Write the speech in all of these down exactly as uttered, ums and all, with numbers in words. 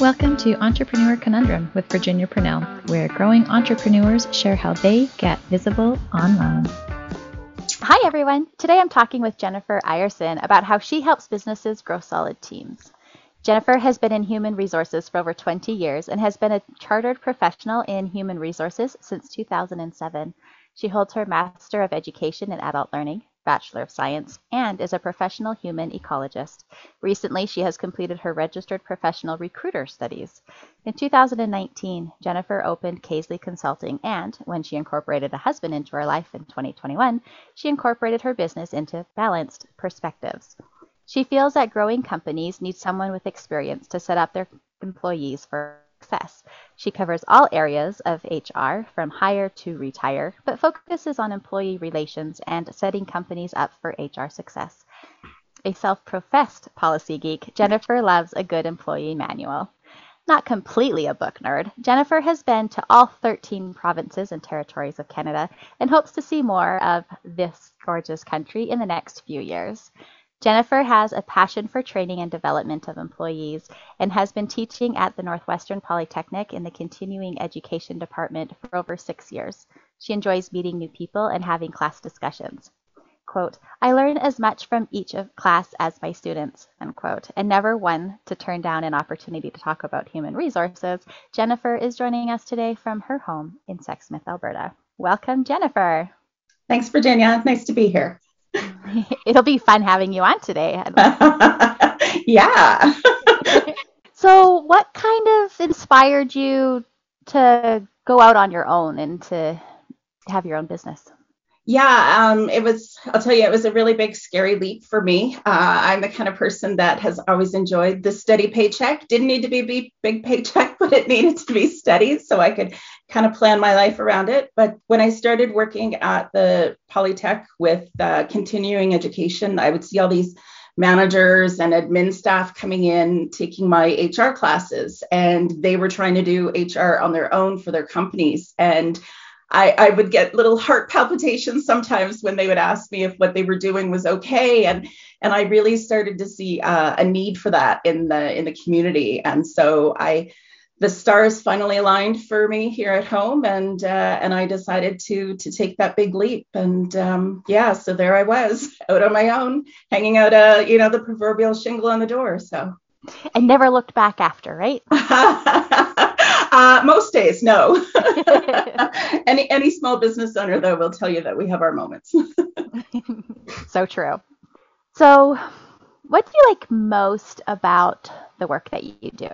Welcome to Entrepreneur Conundrum with Virginia Purnell, where growing entrepreneurs share how they get visible online. Hi, everyone. Today I'm talking with Jennifer Iyerson about how she helps businesses grow solid teams. Jennifer has been in human resources for over twenty years and has been a chartered professional in human resources since two thousand seven. She holds her Master of Education in Adult Learning, Bachelor of Science, and is a professional human ecologist. Recently, she has completed her registered professional recruiter studies. In two thousand nineteen, Jennifer opened Kaisley Consulting, and when she incorporated a husband into her life in twenty twenty-one, she incorporated her business into Balanced Perspectives. She feels that growing companies need someone with experience to set up their employees for success. She covers all areas of H R, from hire to retire, but focuses on employee relations and setting companies up for H R success. A self-professed policy geek, Jennifer loves a good employee manual. Not completely a book nerd, Jennifer has been to all thirteen provinces and territories of Canada and hopes to see more of this gorgeous country in the next few years. Jennifer has a passion for training and development of employees and has been teaching at the Northwestern Polytechnic in the continuing education department for over six years. She enjoys meeting new people and having class discussions. Quote, I learn as much from each of class as my students, unquote, and never one to turn down an opportunity to talk about human resources. Jennifer is joining us today from her home in Sexsmith, Alberta. Welcome, Jennifer. Thanks, Virginia. Nice to be here. It'll be fun having you on today. Yeah. So what kind of inspired you to go out on your own and to have your own business? Yeah, um, it was, I'll tell you, it was a really big, scary leap for me. Uh, I'm the kind of person that has always enjoyed the steady paycheck. Didn't need to be a big paycheck, but it needed to be steady so I could kind of plan my life around it. But when I started working at the Polytech with uh, continuing education, I would see all these managers and admin staff coming in, taking my H R classes, and they were trying to do H R on their own for their companies. And I, I would get little heart palpitations sometimes when they would ask me if what they were doing was okay. And and I really started to see uh, a need for that in the in the community. And so I, the stars finally aligned for me here at home. And uh, and I decided to to take that big leap. And um, yeah, so there I was out on my own, hanging out, uh, you know, the proverbial shingle on the door. So. And never looked back after, right? Uh, most days, no. any any small business owner, though, will tell you that we have our moments. So true. So what do you like most about the work that you do?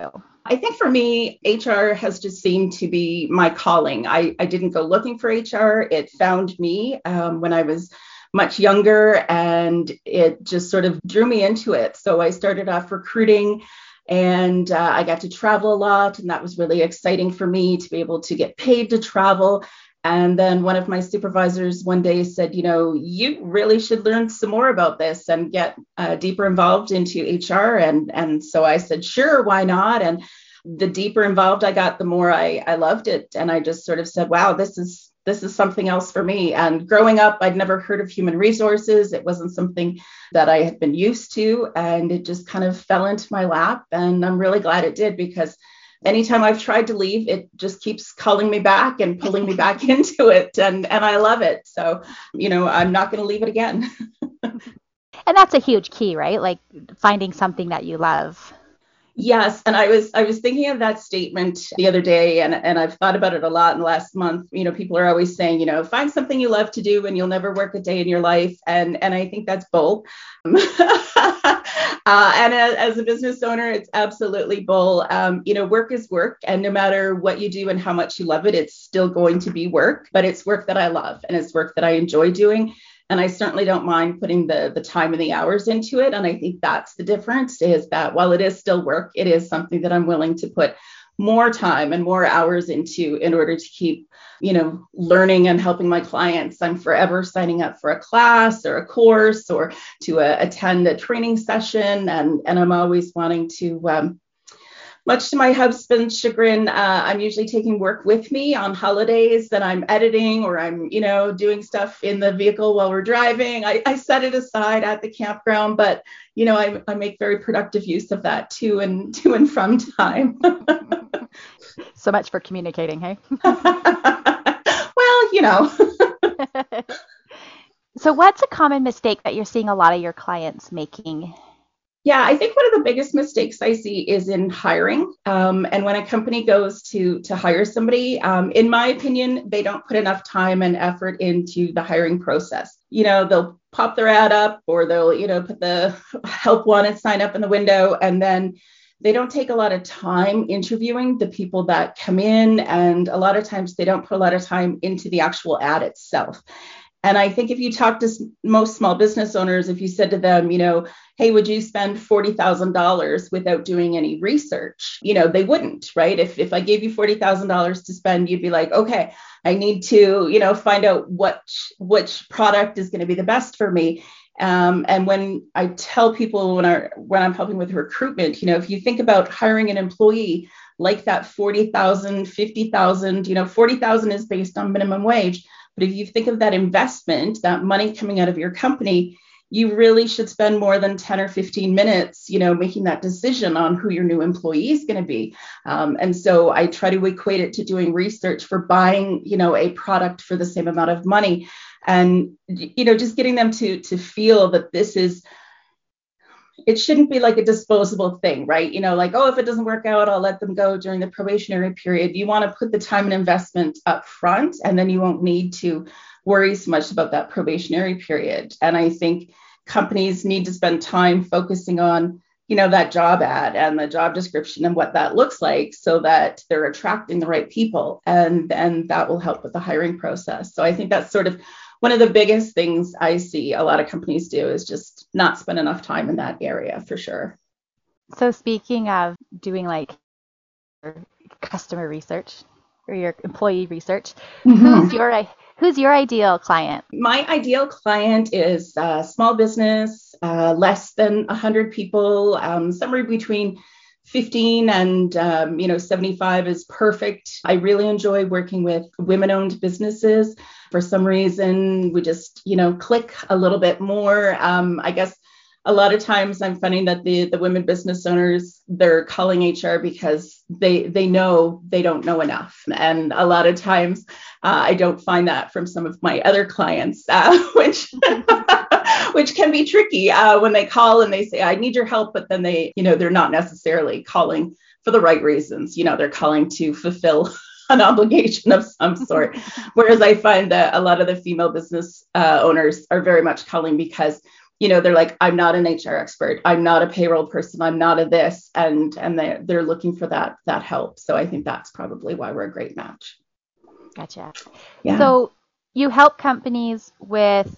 I think for me, H R has just seemed to be my calling. I, I didn't go looking for H R. It found me um, when I was much younger, and it just sort of drew me into it. So I started off recruiting. And uh, I got to travel a lot, and that was really exciting for me to be able to get paid to travel. And then one of my supervisors one day said, you know, you really should learn some more about this and get uh, deeper involved into H R. And, and so I said, sure, why not? And the deeper involved I got, the more I, I loved it. And I just sort of said, wow, this is This is something else for me. And growing up, I'd never heard of human resources. It wasn't something that I had been used to. And it just kind of fell into my lap. And I'm really glad it did, because anytime I've tried to leave, it just keeps calling me back and pulling me back into it. And, and I love it. So, you know, I'm not going to leave it again. And that's a huge key, right? Like finding something that you love. Yes. And I was I was thinking of that statement the other day, and, and I've thought about it a lot in the last month. You know, people are always saying, you know, find something you love to do and you'll never work a day in your life. And and I think that's bull. uh, and as a business owner, it's absolutely bull. Um, you know, work is work. And no matter what you do and how much you love it, it's still going to be work. But it's work that I love, and it's work that I enjoy doing. And I certainly don't mind putting the the time and the hours into it. And I think that's the difference, is that while it is still work, it is something that I'm willing to put more time and more hours into in order to keep, you know, learning and helping my clients. I'm forever signing up for a class or a course or to uh, attend a training session. And, and I'm always wanting to um, Much to my husband's chagrin, uh, I'm usually taking work with me on holidays that I'm editing or I'm, you know, doing stuff in the vehicle while we're driving. I, I set it aside at the campground, but, you know, I, I make very productive use of that to and to and from time. So much for communicating, hey? Well, you know. So what's a common mistake that you're seeing a lot of your clients making? Yeah, I think one of the biggest mistakes I see is in hiring. Um, and when a company goes to to hire somebody, um, in my opinion, they don't put enough time and effort into the hiring process. You know, they'll pop their ad up or they'll, you know, put the help wanted sign up in the window, and then they don't take a lot of time interviewing the people that come in. And a lot of times they don't put a lot of time into the actual ad itself. And I think if you talk to most small business owners, if you said to them, you know, hey, would you spend forty thousand dollars without doing any research? You know, they wouldn't, right? If if I gave you forty thousand dollars to spend, you'd be like, okay, I need to, you know, find out what which product is going to be the best for me. Um, and when I tell people when I when I'm helping with recruitment, you know, if you think about hiring an employee like that, forty thousand, fifty thousand, you know, forty thousand is based on minimum wage. But if you think of that investment, that money coming out of your company, you really should spend more than ten or fifteen minutes, you know, making that decision on who your new employee is going to be. Um, and so I try to equate it to doing research for buying, you know, a product for the same amount of money. And, you know, just getting them to to feel that this is, it shouldn't be like a disposable thing, right? You know, like, oh, if it doesn't work out, I'll let them go during the probationary period. You want to put the time and investment up front, and then you won't need to worry so much about that probationary period. And I think companies need to spend time focusing on, you know, that job ad and the job description and what that looks like so that they're attracting the right people. And, and that will help with the hiring process. So I think that's sort of one of the biggest things I see a lot of companies do is just not spend enough time in that area for sure. So speaking of doing like customer research or your employee research, mm-hmm. who's your who's your ideal client? My ideal client is a small business, uh, less than one hundred people, um, somewhere between fifteen and, um, you know, seventy-five is perfect. I really enjoy working with women-owned businesses. For some reason, we just, you know, click a little bit more. Um, I guess a lot of times I'm finding that the the women business owners, they're calling H R because they they know they don't know enough. And a lot of times uh, I don't find that from some of my other clients, uh, which... which can be tricky uh, when they call and they say, I need your help. But then they, you know, they're not necessarily calling for the right reasons. You know, they're calling to fulfill an obligation of some sort. Whereas I find that a lot of the female business uh, owners are very much calling because, you know, they're like, I'm not an H R expert. I'm not a payroll person. I'm not a this. And and they're, they're looking for that that help. So I think that's probably why we're a great match. Gotcha. Yeah. So you help companies with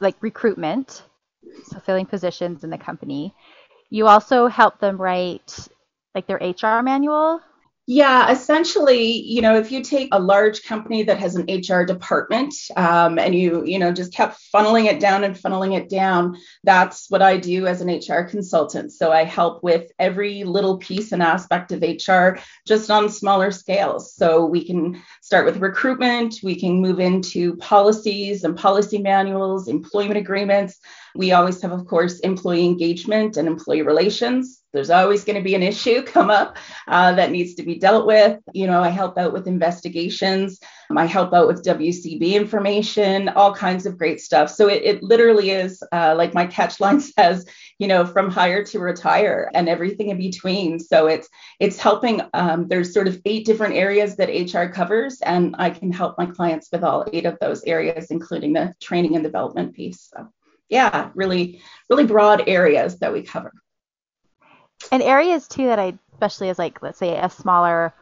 like recruitment, so filling positions in the company. You also help them write like their H R manual. Yeah, essentially, you know, if you take a large company that has an H R department um, and you, you know, just kept funneling it down and funneling it down, that's what I do as an H R consultant. So I help with every little piece and aspect of H R just on smaller scales. So we can start with recruitment, we can move into policies and policy manuals, employment agreements. We always have, of course, employee engagement and employee relations. There's always going to be an issue come up uh, that needs to be dealt with. You know, I help out with investigations. Um, I help out with W C B information, all kinds of great stuff. So it, it literally is, uh, like my catchline says, you know, from hire to retire and everything in between. So it's it's helping. Um, there's sort of eight different areas that H R covers, and I can help my clients with all eight of those areas, including the training and development piece. So. Yeah, really, really broad areas that we cover. And areas too that I, especially as like, let's say a smaller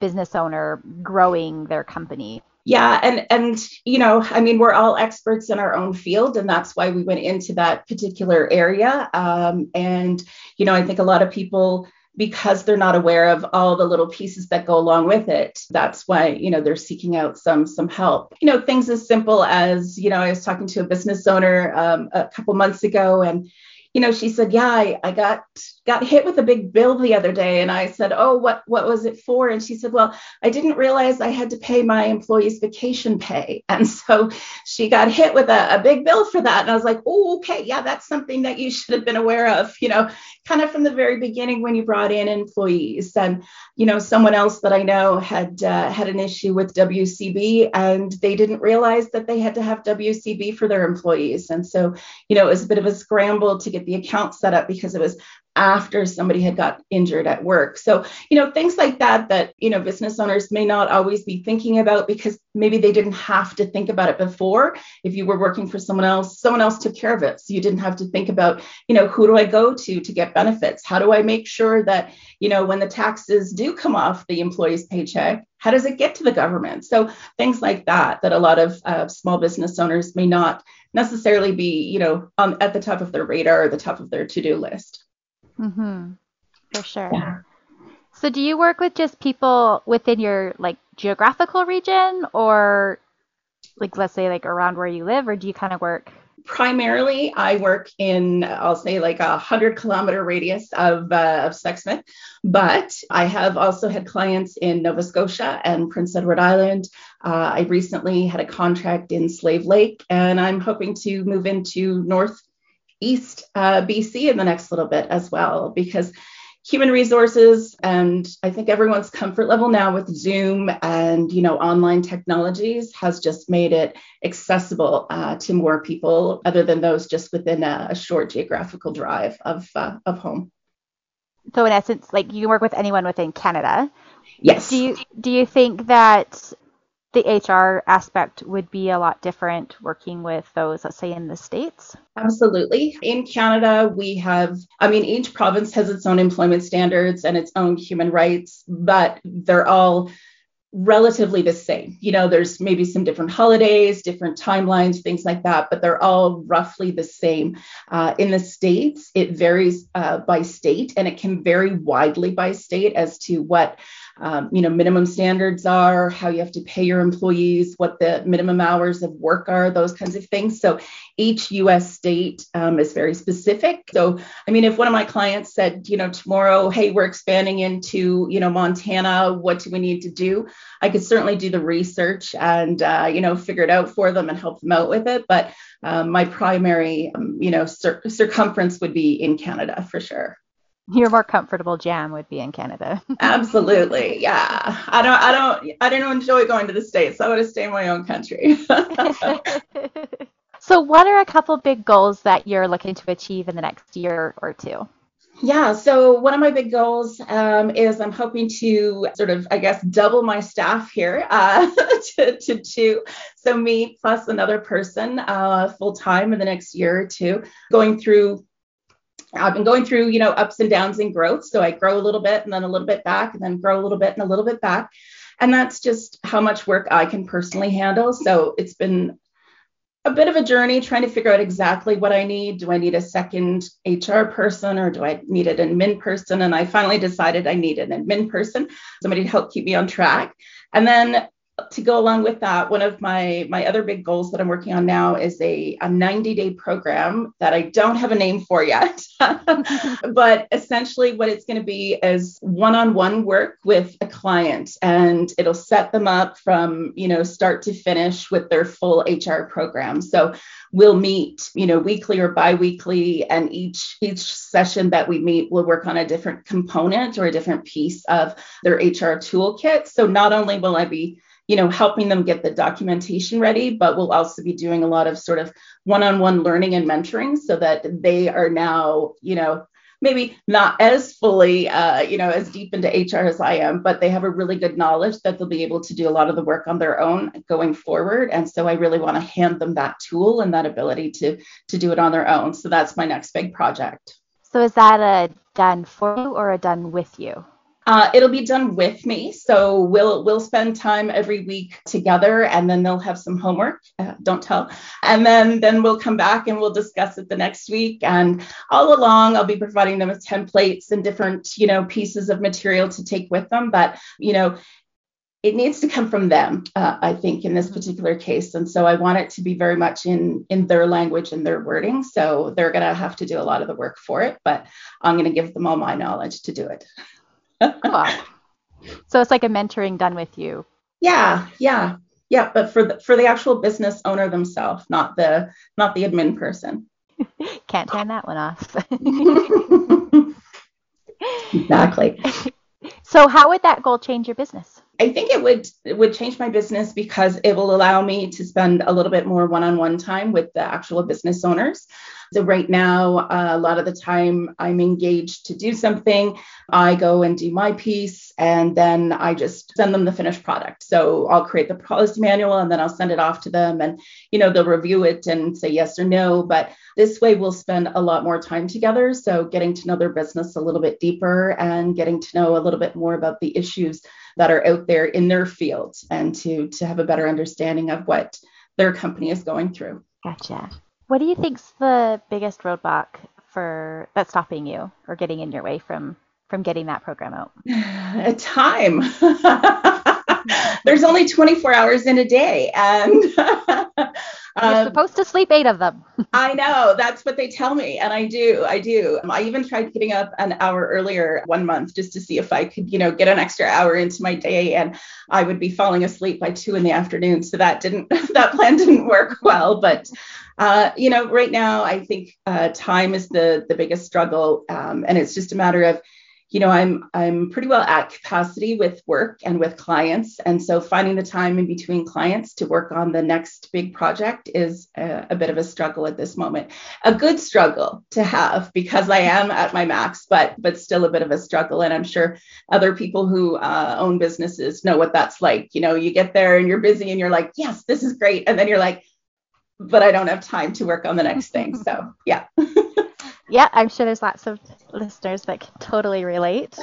business owner growing their company. Yeah. And, and, you know, I mean, we're all experts in our own field, and that's why we went into that particular area. Um, and, you know, I think a lot of people, because they're not aware of all the little pieces that go along with it. That's why, you know, they're seeking out some some help. You know, things as simple as, you know, I was talking to a business owner um, a couple months ago, and, you know, she said, yeah, I, I got got hit with a big bill the other day. And I said, oh, what, what was it for? And she said, well, I didn't realize I had to pay my employees vacation pay. And so she got hit with a, a big bill for that. And I was like, oh, okay, yeah, that's something that you should have been aware of, you know, kind of from the very beginning when you brought in employees. And, you know, someone else that I know had uh, had an issue with W C B, and they didn't realize that they had to have W C B for their employees. And so, you know, it was a bit of a scramble to get the account set up because it was after somebody had got injured at work. So, you know, things like that, that, you know, business owners may not always be thinking about because maybe they didn't have to think about it before. If you were working for someone else, someone else took care of it. So you didn't have to think about, you know, who do I go to to get benefits? How do I make sure that, you know, when the taxes do come off the employee's paycheck, how does it get to the government? So things like that, that a lot of uh, small business owners may not necessarily be, you know, um, at the top of their radar or the top of their to-do list. Mm-hmm. For sure. Yeah. So do you work with just people within your like geographical region, or like, let's say like around where you live, or do you kind of work? Primarily, I work in, I'll say like a hundred kilometer radius of, uh, of Sexsmith, but I have also had clients in Nova Scotia and Prince Edward Island. Uh, I recently had a contract in Slave Lake, and I'm hoping to move into North East uh, B C in the next little bit as well, because human resources, and I think everyone's comfort level now with Zoom and, you know, online technologies has just made it accessible uh, to more people other than those just within a, a short geographical drive of uh, of home. So in essence, like you work with anyone within Canada. Yes. Do you, do you think that the H R aspect would be a lot different working with those, let's say, in the States? Absolutely. In Canada, we have, I mean, each province has its own employment standards and its own human rights, but they're all relatively the same. You know, there's maybe some different holidays, different timelines, things like that, but they're all roughly the same. Uh, in the States, it varies uh, by state, and it can vary widely by state as to what Um, you know, minimum standards are, how you have to pay your employees, what the minimum hours of work are, those kinds of things. So each U S state um, is very specific. So, I mean, if one of my clients said, you know, tomorrow, hey, we're expanding into, you know, Montana, what do we need to do? I could certainly do the research and, uh, you know, figure it out for them and help them out with it. But um, my primary, um, you know, cir- circumference would be in Canada for sure. Your more comfortable jam would be in Canada. Absolutely. Yeah. I don't, I don't, I didn't enjoy going to the States. I want to stay in my own country. So what are a couple big goals that you're looking to achieve in the next year or two? Yeah. So one of my big goals um, is I'm hoping to sort of, I guess, double my staff here uh, to, to two. So me plus another person uh, full time in the next year or two, going through I've been going through, you know, ups and downs in growth. So I grow a little bit and then a little bit back and then grow a little bit and a little bit back. And that's just how much work I can personally handle. So it's been a bit of a journey trying to figure out exactly what I need. Do I need a second H R person, or do I need an admin person? And I finally decided I need an admin person, somebody to help keep me on track. And then to go along with that, one of my my other big goals that I'm working on now is a ninety-day program that I don't have a name for yet. But essentially what it's going to be is one-on-one work with a client, and it'll set them up from, you know, start to finish with their full H R program. So we'll meet, you know, weekly or biweekly, and each each session that we meet, we'll work on a different component or a different piece of their H R toolkit. So not only will I be, you know, helping them get the documentation ready, but we'll also be doing a lot of sort of one-on-one learning and mentoring so that they are now, you know, maybe not as fully, uh, you know, as deep into H R as I am, but they have a really good knowledge that they'll be able to do a lot of the work on their own going forward. And so I really want to hand them that tool and that ability to, to do it on their own. So that's my next big project. So is that a done for you or a done with you? Uh, it'll be done with me. So we'll we'll spend time every week together, and then they'll have some homework. Uh, don't tell. And then, then we'll come back and we'll discuss it the next week. And all along, I'll be providing them with templates and different, you know, pieces of material to take with them. But, you know, it needs to come from them, uh, I think, in this particular case. And so I want it to be very much in, in their language and their wording. So they're going to have to do a lot of the work for it, but I'm going to give them all my knowledge to do it. Cool. So it's like a mentoring done with you. Yeah, yeah, yeah. But for the, for the actual business owner themselves, not the not the admin person. Can't hand that one off. Exactly. So how would that goal change your business? I think it would it would change my business because it will allow me to spend a little bit more one-on-one time with the actual business owners. So right now, uh, a lot of the time I'm engaged to do something, I go and do my piece, and then I just send them the finished product. So I'll create the policy manual, and then I'll send it off to them, and you know they'll review it and say yes or no. But this way, we'll spend a lot more time together. So getting to know their business a little bit deeper and getting to know a little bit more about the issues that are out there in their field, and to to have a better understanding of what their company is going through. Gotcha. What do you think's the biggest roadblock for that's stopping you or getting in your way from from getting that program out? A time. There's only twenty-four hours in a day, and um, you're supposed to sleep eight of them. I know. That's what they tell me. And I do. I do. I even tried getting up an hour earlier one month just to see if I could, you know, get an extra hour into my day, and I would be falling asleep by two in the afternoon. So that didn't, that plan didn't work well. But, uh, you know, right now I think uh, time is the, the biggest struggle. Um, and it's just a matter of, you know, I'm I'm pretty well at capacity with work and with clients. And so finding the time in between clients to work on the next big project is a, a bit of a struggle at this moment. A good struggle to have because I am at my max, but but still a bit of a struggle. And I'm sure other people who uh, own businesses know what that's like. You know, you get there and you're busy and you're like, yes, this is great. And then you're like, but I don't have time to work on the next thing. So, yeah. Yeah, I'm sure there's lots of listeners that can totally relate.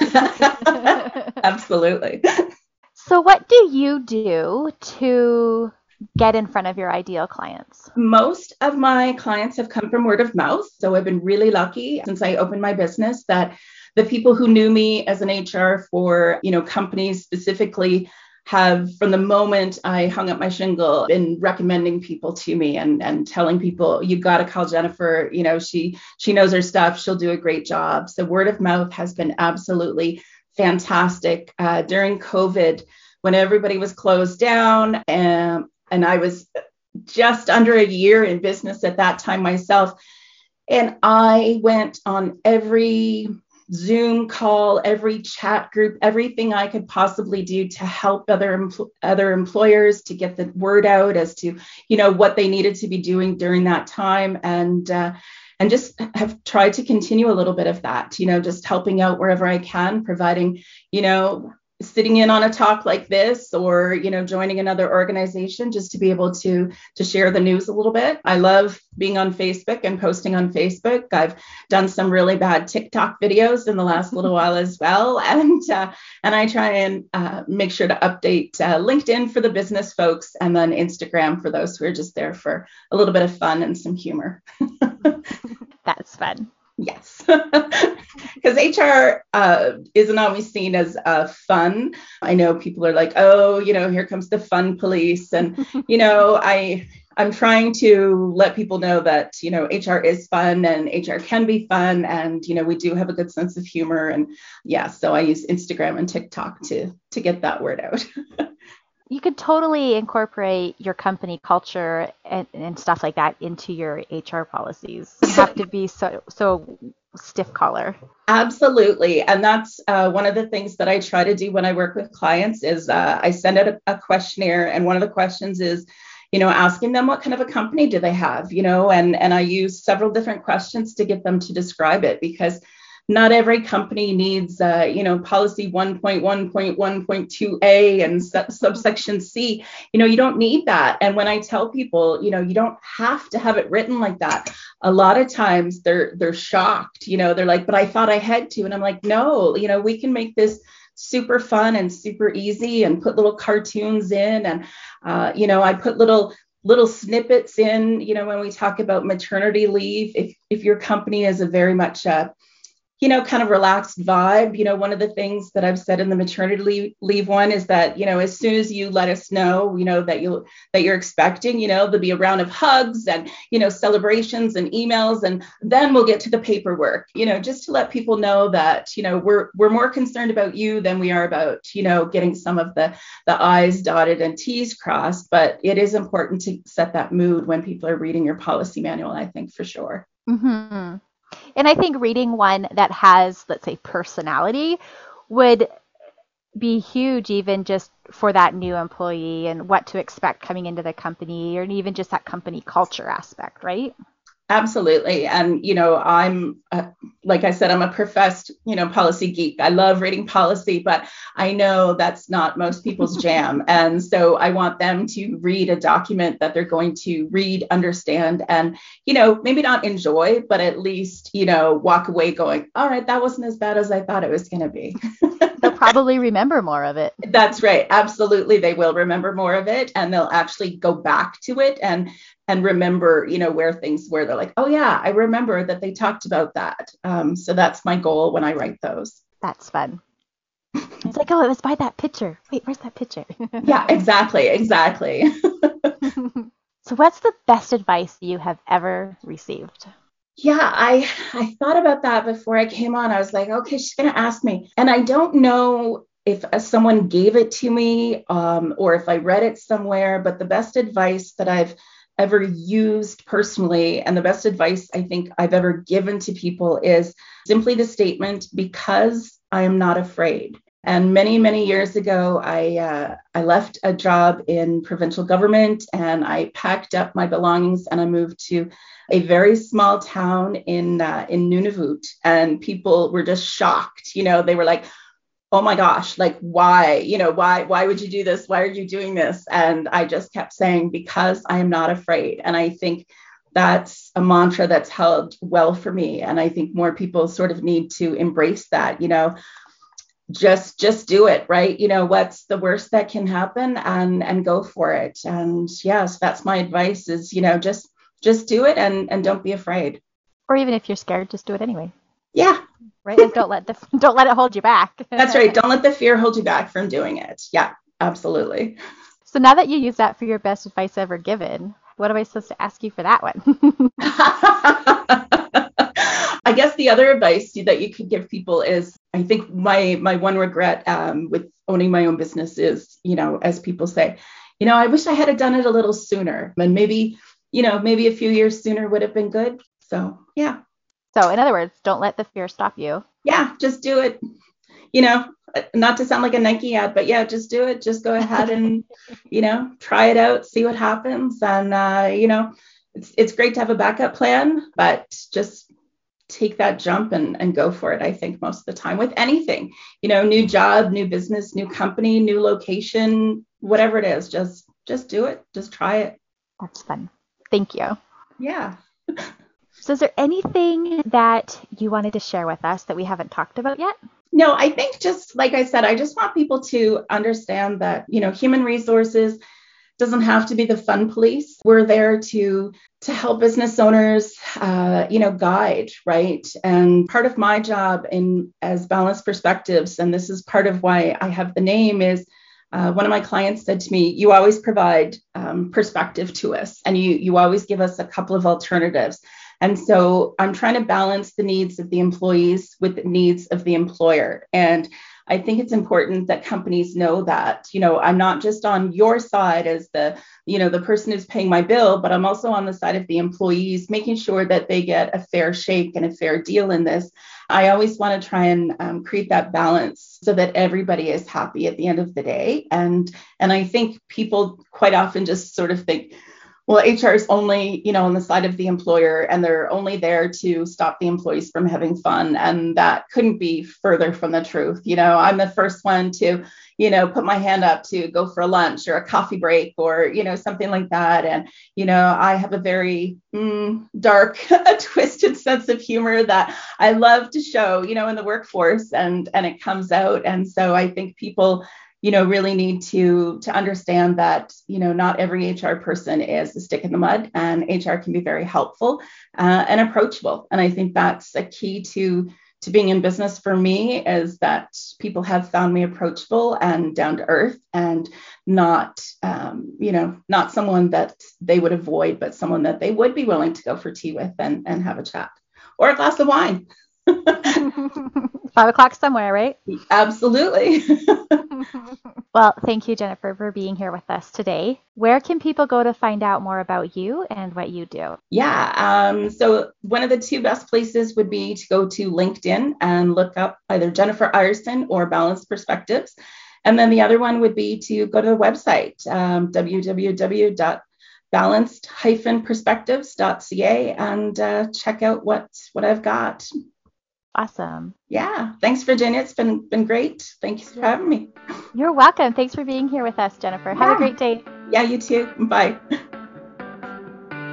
Absolutely. So what do you do to get in front of your ideal clients? Most of my clients have come from word of mouth. So I've been really lucky since I opened my business that the people who knew me as an H R for, you know, companies specifically have, from the moment I hung up my shingle, been recommending people to me and, and telling people, you got to call Jennifer, you know, she, she knows her stuff, she'll do a great job. So word of mouth has been absolutely fantastic. Uh, during COVID, when everybody was closed down and, and I was just under a year in business at that time myself, and I went on every Zoom call, every chat group, everything I could possibly do to help other empl- other employers to get the word out as to, you know, what they needed to be doing during that time, and uh, and just have tried to continue a little bit of that, you know, just helping out wherever I can, providing, you know, sitting in on a talk like this, or, you know, joining another organization just to be able to to share the news a little bit. I love being on Facebook and posting on Facebook. I've done some really bad TikTok videos in the last little while as well. And uh, and I try and uh, make sure to update uh, LinkedIn for the business folks, and then Instagram for those who are just there for a little bit of fun and some humor. That's fun. Yes, because H R uh, isn't always seen as uh, fun. I know people are like, oh, you know, here comes the fun police. And, you know, I, I'm trying to let people know that, you know, H R is fun and H R can be fun. And, you know, we do have a good sense of humor. And yeah, so I use Instagram and TikTok to to get that word out. You could totally incorporate your company culture and, and stuff like that into your H R policies. You have to be so so stiff collar. Absolutely. And that's uh, one of the things that I try to do when I work with clients is uh, I send out a, a questionnaire. And one of the questions is, you know, asking them what kind of a company do they have, you know, and, and I use several different questions to get them to describe it, because not every company needs, uh, you know, policy one point one point one point two A and sub- subsection C. You know, you don't need that. And when I tell people, you know, you don't have to have it written like that, a lot of times they're they're shocked. You know, they're like, but I thought I had to. And I'm like, no, you know, we can make this super fun and super easy and put little cartoons in. And, uh, you know, I put little little snippets in, you know, when we talk about maternity leave, if if your company is a very much a you know, kind of relaxed vibe. You know, one of the things that I've said in the maternity leave, leave one is that, you know, as soon as you let us know, you know, that you that you're expecting, you know, there'll be a round of hugs and, you know, celebrations and emails, and then we'll get to the paperwork, you know, just to let people know that, you know, we're we're more concerned about you than we are about, you know, getting some of the the I's dotted and T's crossed. But it is important to set that mood when people are reading your policy manual, I think, for sure. Mm-hmm. And I think reading one that has, let's say, personality would be huge, even just for that new employee and what to expect coming into the company, or even just that company culture aspect, right? Absolutely. And, you know, I'm, uh, like I said, I'm a professed, you know, policy geek. I love reading policy, but I know that's not most people's jam. And so I want them to read a document that they're going to read, understand, and, you know, maybe not enjoy, but at least, you know, walk away going, all right, that wasn't as bad as I thought it was going to be. They'll probably remember more of it. That's right. Absolutely. They will remember more of it, and they'll actually go back to it and and remember, you know, where things were. They're like, oh yeah, I remember that they talked about that. Um, so that's my goal when I write those. That's fun. It's like, oh, it was by that picture. Wait, where's that picture? Yeah, exactly. Exactly. So what's the best advice you have ever received? Yeah, I, I thought about that before I came on. I was like, okay, she's going to ask me. And I don't know if someone gave it to me um, or if I read it somewhere, but the best advice that I've ever used personally, and the best advice I think I've ever given to people, is simply the statement, because I am not afraid. And many, many years ago, I uh, I left a job in provincial government, and I packed up my belongings and I moved to a very small town in uh, in Nunavut. And people were just shocked. You know, they were like, oh my gosh, like, why, you know, why, why would you do this? Why are you doing this? And I just kept saying, because I am not afraid. And I think that's a mantra that's held well for me. And I think more people sort of need to embrace that, you know, just, just do it, right? You know, what's the worst that can happen, and, and go for it. And yes, yeah, so that's my advice is, you know, just, just do it and, and don't be afraid. Or even if you're scared, just do it anyway. Yeah. Right. Like don't let the don't let it hold you back. That's right. Don't let the fear hold you back from doing it. Yeah, absolutely. So now that you use that for your best advice ever given, what am I supposed to ask you for that one? I guess the other advice that you could give people is, I think my my one regret um, with owning my own business is, you know, as people say, you know, I wish I had done it a little sooner, and maybe, you know, maybe a few years sooner would have been good. So yeah. So in other words, don't let the fear stop you. Yeah, just do it. You know, not to sound like a Nike ad, but yeah, just do it. Just go ahead and, you know, try it out, see what happens. And, uh, you know, it's it's great to have a backup plan, but just take that jump and, and go for it, I think, most of the time with anything, you know, new job, new business, new company, new location, whatever it is, just just do it. Just try it. That's fun. Thank you. Yeah. So is there anything that you wanted to share with us that we haven't talked about yet? No, I think just like I said, I just want people to understand that, you know, human resources doesn't have to be the fun police. We're there to to help business owners, uh, you know, guide, right? And part of my job in as Balanced Perspectives, and this is part of why I have the name, is Uh, one of my clients said to me, you always provide um, perspective to us, and you you always give us a couple of alternatives. And so I'm trying to balance the needs of the employees with the needs of the employer. And I think it's important that companies know that, you know, I'm not just on your side as the, you know, the person who's paying my bill, but I'm also on the side of the employees, making sure that they get a fair shake and a fair deal in this. I always want to try and um, create that balance so that everybody is happy at the end of the day. And, and I think people quite often just sort of think, well, H R is only, you know, on the side of the employer, and they're only there to stop the employees from having fun. And that couldn't be further from the truth. You know, I'm the first one to, you know, put my hand up to go for a lunch or a coffee break or, you know, something like that. And, you know, I have a very mm, dark, twisted sense of humor that I love to show, you know, in the workforce, and, and it comes out. And so I think people, you know, really need to to understand that, you know, not every H R person is a stick in the mud, and H R can be very helpful uh, and approachable. And I think that's a key to to being in business for me is that people have found me approachable and down to earth, and not, um, you know, not someone that they would avoid, but someone that they would be willing to go for tea with and, and have a chat or a glass of wine. Five o'clock somewhere, right? Absolutely. Well, thank you, Jennifer, for being here with us today. Where can people go to find out more about you and what you do? Yeah. Um, so one of the two best places would be to go to LinkedIn and look up either Jennifer Iyerson or Balanced Perspectives. And then the other one would be to go to the website, um, w w w dot balanced dash perspectives dot c a, and uh, check out what, what I've got. Awesome. Yeah. Thanks, Virginia. It's been been great. Thanks for having me. You're welcome. Thanks for being here with us, Jennifer. Yeah. Have a great day. Yeah, you too. Bye.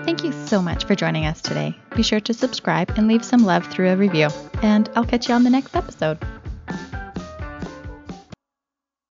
Thank you so much for joining us today. Be sure to subscribe and leave some love through a review. And I'll catch you on the next episode.